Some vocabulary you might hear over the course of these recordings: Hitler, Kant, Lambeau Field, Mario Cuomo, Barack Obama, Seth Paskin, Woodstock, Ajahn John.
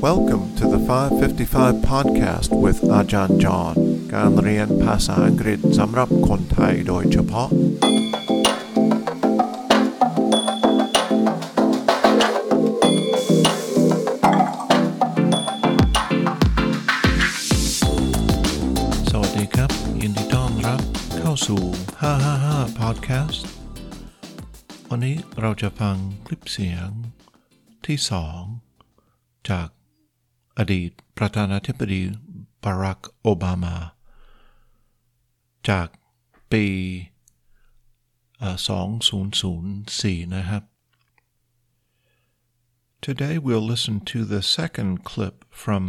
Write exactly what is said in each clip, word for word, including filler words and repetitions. Welcome to the five fifty-five podcast with Ajahn John การเรียนภาษาอังกฤษสำหรับคนไทยโดยเฉพาะสวัสดีครับยินดีต้อนรับเข้าสู่ห้าห้าห้า podcast วันนี้เราจะฟังคลิปเสียงที่สองจากอดีตประธานาธิบดี Barack Obama จากปีtwo thousand fourนะครับ Today we'll listen to the second clip from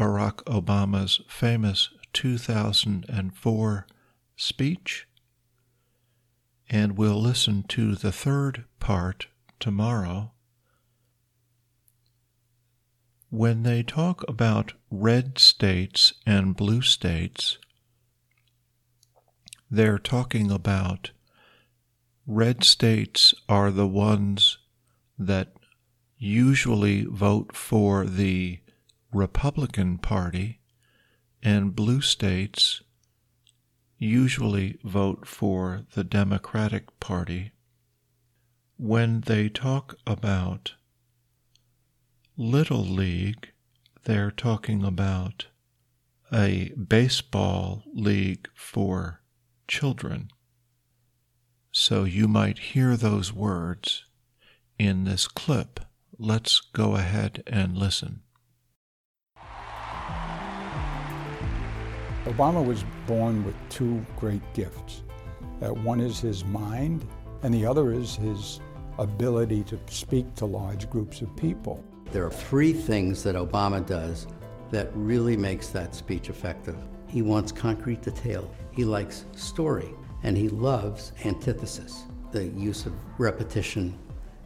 Barack Obama's famous two thousand four speech, and we'll listen to the third part tomorrow.When they talk about red states and blue states, they're talking about red states are the ones that usually vote for the Republican Party, and blue states usually vote for the Democratic Party. When they talk about Little League, they're talking about a baseball league for children. So you might hear those words in this clip. Let's go ahead and listen. Obama was born with two great gifts. Uh, one is his mind, and the other is his ability to speak to large groups of people.There are three things that Obama does that really makes that speech effective. He wants concrete detail, he likes story, and he loves antithesis, the use of repetition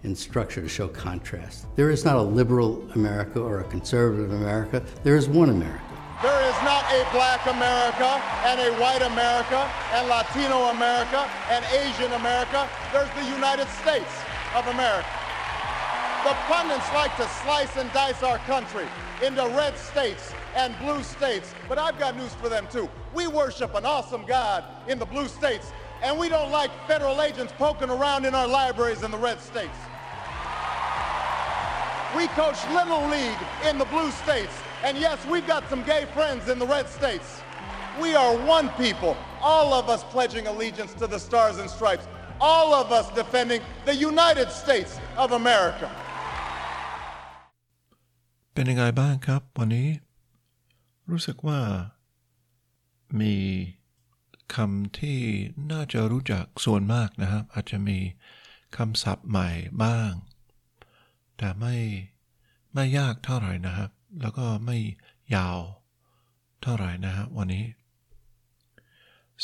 and structure to show contrast. There is not a liberal America or a conservative America. There is one America. There is not a black America and a white America and Latino America and Asian America. There's the United States of America.The pundits like to slice and dice our country into red states and blue states, but I've got news for them too. We worship an awesome God in the blue states, and we don't like federal agents poking around in our libraries in the red states. We coach Little League in the blue states, and yes, we've got some gay friends in the red states. We are one people, all of us pledging allegiance to the Stars and Stripes, all of us defending the United States of America.เป็นยังไงบ้างครับวันนี้รู้สึกว่ามีคำที่น่าจะรู้จักส่วนมากนะครับอาจจะมีคำศัพท์ใหม่บ้างแต่ไม่ไม่ยากเท่าไหร่นะครับแล้วก็ไม่ยาวเท่าไหร่นะครับวันนี้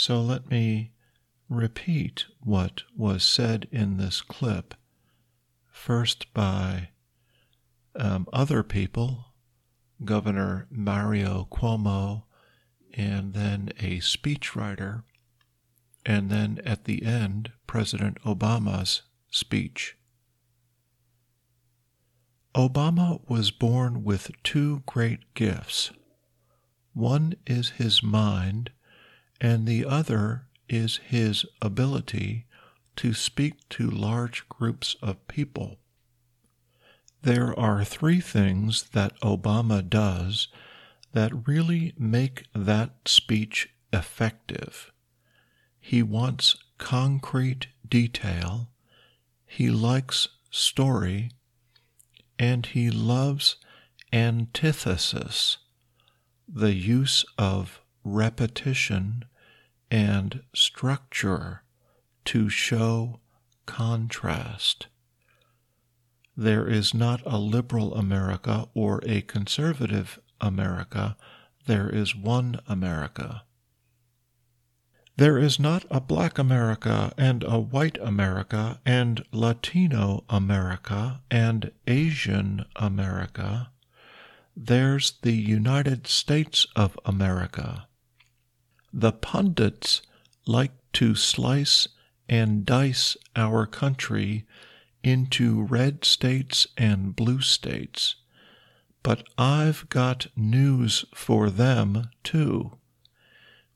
So let me repeat what was said in this clip first by Um, other people, Governor Mario Cuomo, and then a speechwriter, and then at the end, President Obama's speech. Obama was born with two great gifts. One is his mind, and the other is his ability to speak to large groups of people.There are three things that Obama does that really make that speech effective. He wants concrete detail, he likes story, and he loves antithesis, the use of repetition and structure to show contrast.There is not a liberal America or a conservative America. There is one America. There is not a black America and a white America and Latino America and Asian America. There's the United States of America. The pundits like to slice and dice our country into red states and blue states, But I've got news for them, too.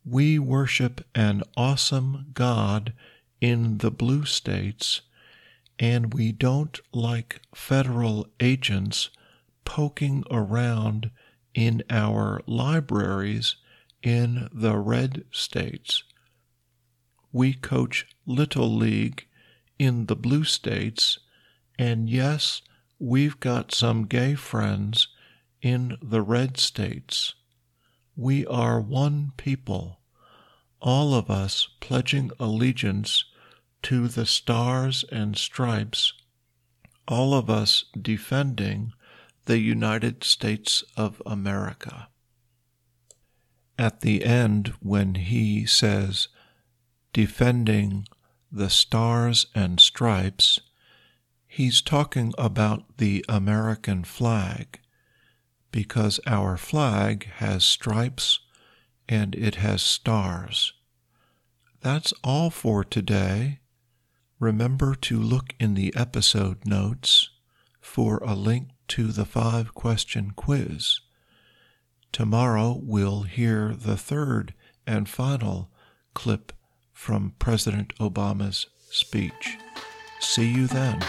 We worship an awesome God in the blue states, and we don't like federal agents poking around in our libraries in the red states. We coach Little League in the blue states, and yes, we've got some gay friends in the red states. We are one people, all of us pledging allegiance to the stars and stripes, all of us defending the United States of America. At the end, when he says, defending the stars and stripes, he's talking about the American flag, because our flag has stripes and it has stars. That's all for today. Remember to look in the episode notes for a link to the five-question quiz. Tomorrow we'll hear the third and final clip from President Obama's speech. See you then.